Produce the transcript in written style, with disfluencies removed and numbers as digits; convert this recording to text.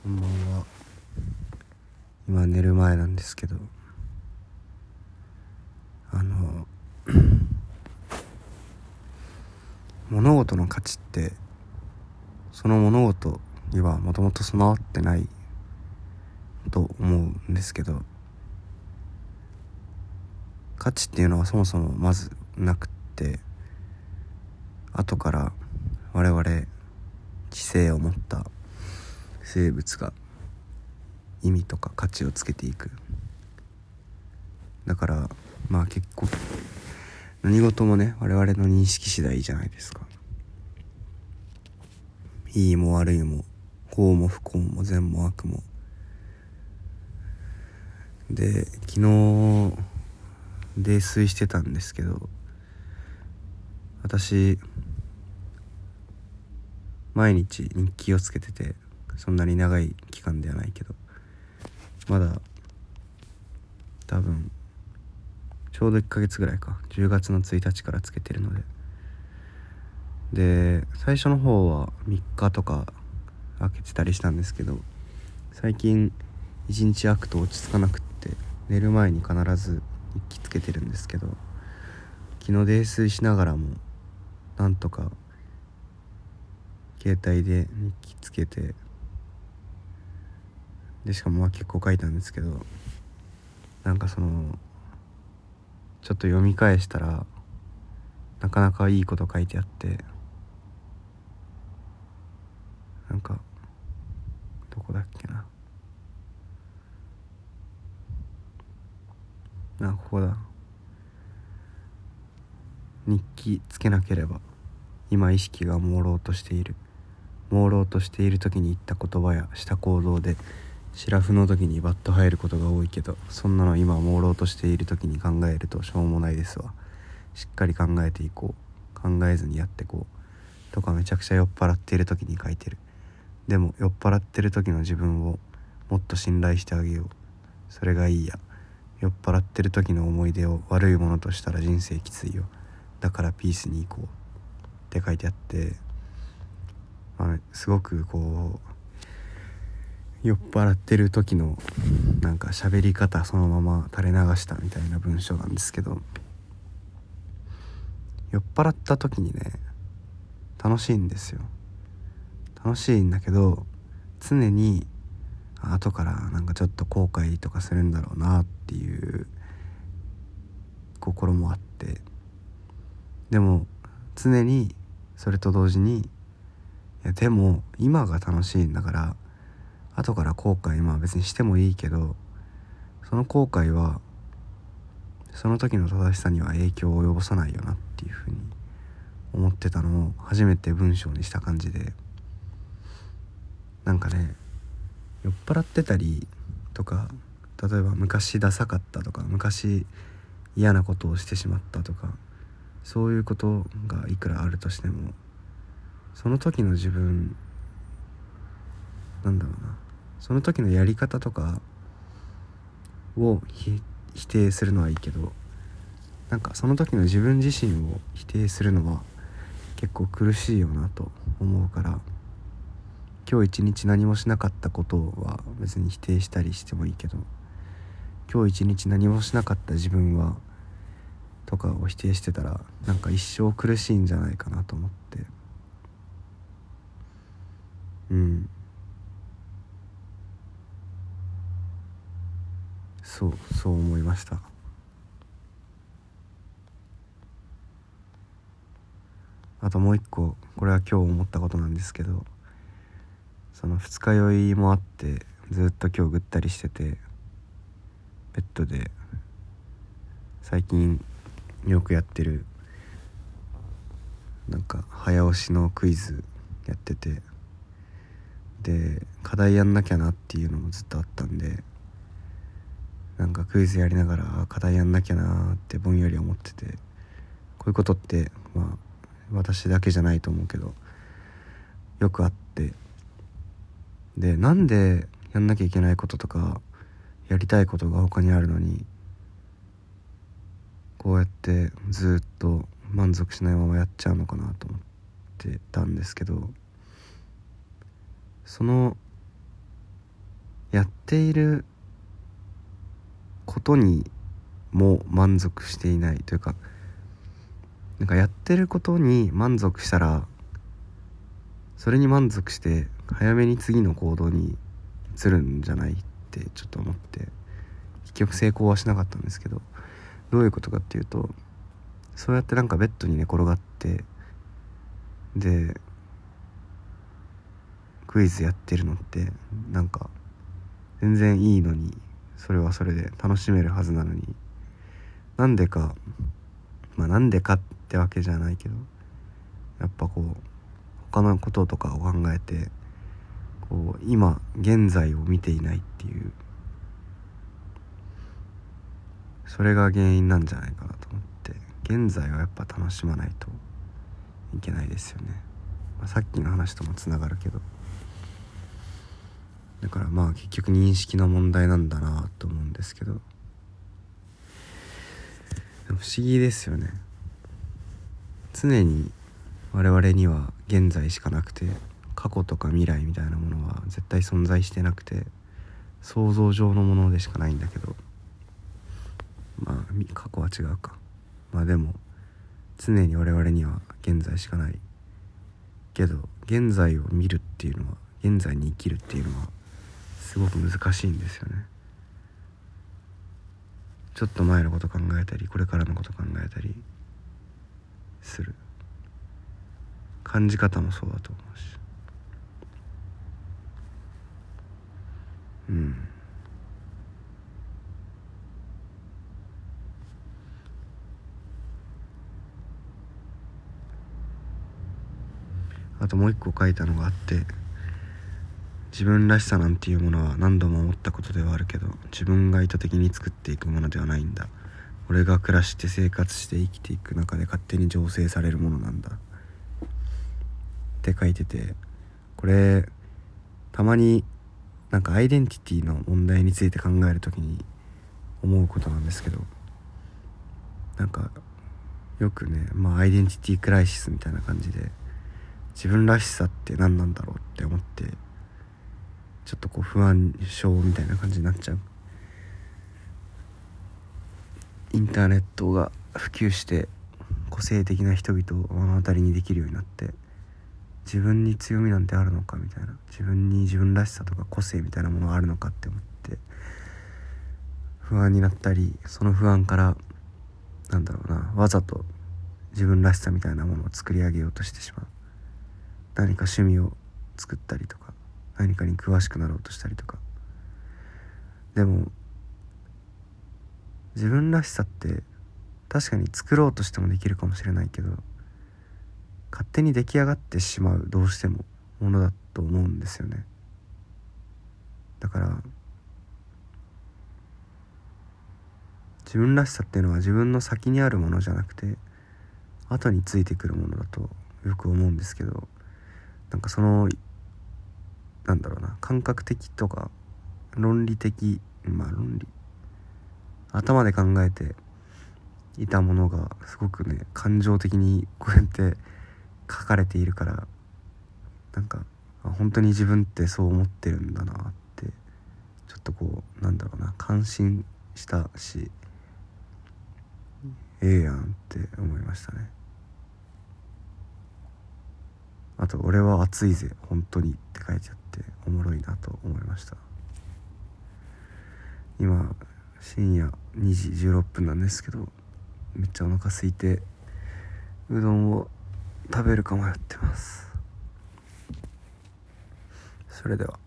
こんばんは。今寝る前なんですけど、物事の価値ってその物事にはもともと備わってないと思うんですけど、価値っていうのはそもそもまずなくって、後から我々知性を持った生物が意味とか価値をつけていく。だから結構何事もね、我々の認識次第じゃないですか。いいも悪いも幸も不幸も善も悪も。で、昨日泥酔してたんですけど、私毎日日記をつけてて、そんなに長い期間ではないけど、まだ多分ちょうど1ヶ月ぐらいか、10月の1日からつけてるので、最初の方は3日とか開けてたりしたんですけど、最近1日開くと落ち着かなくって、寝る前に必ず日記つけてるんですけど、昨日泥酔しながらもなんとか携帯で日記つけて、でしかも結構書いたんですけど、ちょっと読み返したらなかなかいいこと書いてあって、どこだっけな、ここだ。日記つけなければ今意識が朦朧としている。朦朧としている時に言った言葉やした行動でシラフの時にバッと入ることが多いけど、そんなの今朦朧としている時に考えるとしょうもないですわ。しっかり考えていこう。考えずにやってこう。とかめちゃくちゃ酔っ払っている時に書いてる。でも酔っ払ってる時の自分をもっと信頼してあげよう。それがいいや。酔っ払ってる時の思い出を悪いものとしたら人生きついよ。だからピースに行こう。って書いてあって、すごく酔っ払ってる時の喋り方そのまま垂れ流したみたいな文章なんですけど、酔っ払った時にね、楽しいんですよ。楽しいんだけど、常に後からちょっと後悔とかするんだろうなっていう心もあって、でも常にそれと同時に、いやでも今が楽しいんだから、後から後悔別にしてもいいけど、その後悔はその時の正しさには影響を及ぼさないよなっていうふうに思ってたのを初めて文章にした感じで、酔っ払ってたりとか、例えば昔ダサかったとか、昔嫌なことをしてしまったとか、そういうことがいくらあるとしても、その時の自分、その時のやり方とかを否定するのはいいけど、その時の自分自身を否定するのは結構苦しいよなと思うから、今日一日何もしなかったことは別に否定したりしてもいいけど、今日一日何もしなかった自分はとかを否定してたら一生苦しいんじゃないかなと思って、そう思いました。あともう一個、これは今日思ったことなんですけど、その二日酔いもあって、ずっと今日ぐったりしてて、ベッドで最近よくやってる早押しのクイズやってて、で課題やんなきゃなっていうのもずっとあったんで、クイズやりながら課題やんなきゃなってぼんやり思ってて、こういうことって私だけじゃないと思うけどよくあって、でなんでやんなきゃいけないこととかやりたいことが他にあるのに、こうやってずっと満足しないままやっちゃうのかなと思ってたんですけど、そのっていることにも満足していないというか、なんかやってることに満足したら、それに満足して早めに次の行動に移るんじゃないってちょっと思って、結局成功はしなかったんですけど、どういうことかっていうと、そうやってなんかベッドに寝転がって、でクイズやってるのってなんか全然いいのに、それはそれで楽しめるはずなのに、なんでか、まあなんでかってわけじゃないけど、やっぱこう他のこととかを考えて、こう今現在を見ていないっていう、それが原因なんじゃないかなと思って、現在はやっぱ楽しまないといけないですよね。まあ、さっきの話ともつながるけど、だからまあ結局認識の問題なんだなと思うんですけど、でも不思議ですよね。常に我々には現在しかなくて、過去とか未来みたいなものは絶対存在してなくて、想像上のものでしかないんだけど、まあ過去は違うか、まあでも常に我々には現在しかないけど、現在を見るっていうのは、現在に生きるっていうのはすごく難しいんですよね。ちょっと前のこと考えたり、これからのこと考えたりする、感じ方もそうだと思うし、うん。あともう一個書いたのがあって、自分らしさなんていうものは何度も思ったことではあるけど、自分が意図的に作っていくものではないんだ。俺が暮らして生活して生きていく中で勝手に醸成されるものなんだって書いてて、これたまになんかアイデンティティの問題について考えるときに思うことなんですけど、なんかよくね、まあアイデンティティクライシスみたいな感じで、自分らしさって何なんだろうって思って、ちょっとこう不安症みたいな感じになっちゃう。インターネットが普及して個性的な人々を目の当たりにできるようになって、自分に強みなんてあるのかみたいな、自分に自分らしさとか個性みたいなものがあるのかって思って不安になったり、その不安から、なんだろうな、わざと自分らしさみたいなものを作り上げようとしてしまう。何か趣味を作ったりとか、何かに詳しくなろうとしたりとか。でも自分らしさって確かに作ろうとしてもできるかもしれないけど、勝手に出来上がってしまう、どうしてもものだと思うんですよね。だから自分らしさっていうのは自分の先にあるものじゃなくて、後についてくるものだとよく思うんですけど、なんかその、なんだろうな、感覚的とか論理的、まあ論理、頭で考えていたものがすごくね、感情的にこうやって書かれているから、なんか本当に自分ってそう思ってるんだなって、ちょっとこう、なんだろうな、感心したし、ええやんって思いましたね。あと、俺は熱いぜ本当にって書いちゃっておもろいなと思いました。今深夜2時16分なんですけど、めっちゃお腹空いてうどんを食べるか迷ってます。それでは。